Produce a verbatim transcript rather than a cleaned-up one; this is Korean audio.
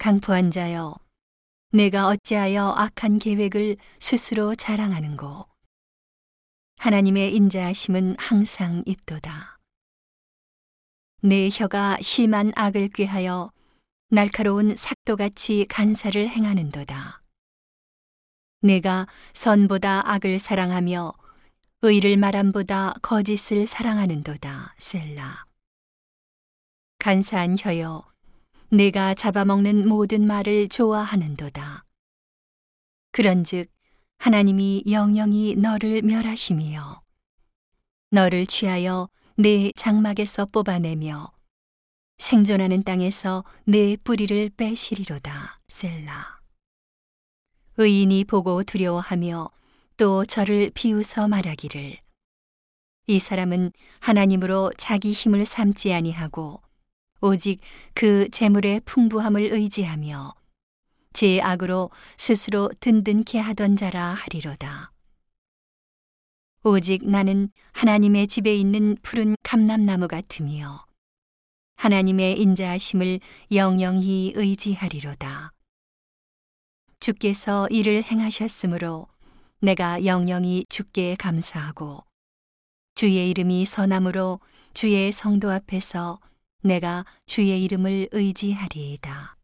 강포한 자여, 내가 어찌하여 악한 계획을 스스로 자랑하는고. 하나님의 인자하심은 항상 있도다. 내 혀가 심한 악을 꾀하여 날카로운 삭도같이 간사를 행하는도다. 내가 선보다 악을 사랑하며 의를 말함보다 거짓을 사랑하는도다. 셀라. 간사한 혀여, 내가 잡아먹는 모든 말을 좋아하는도다. 그런즉 하나님이 영영히 너를 멸하심이여, 너를 취하여 내 장막에서 뽑아내며 생존하는 땅에서 내 뿌리를 빼시리로다. 셀라. 의인이 보고 두려워하며 또 저를 비웃어 말하기를, 이 사람은 하나님으로 자기 힘을 삼지 아니하고 오직 그 재물의 풍부함을 의지하며 제 악으로 스스로 든든케 하던 자라 하리로다. 오직 나는 하나님의 집에 있는 푸른 감람나무 같으며 하나님의 인자하심을 영영히 의지하리로다. 주께서 이를 행하셨으므로 내가 영영히 주께 감사하고, 주의 이름이 선함으로 주의 성도 앞에서 내가 주의 이름을 의지하리이다.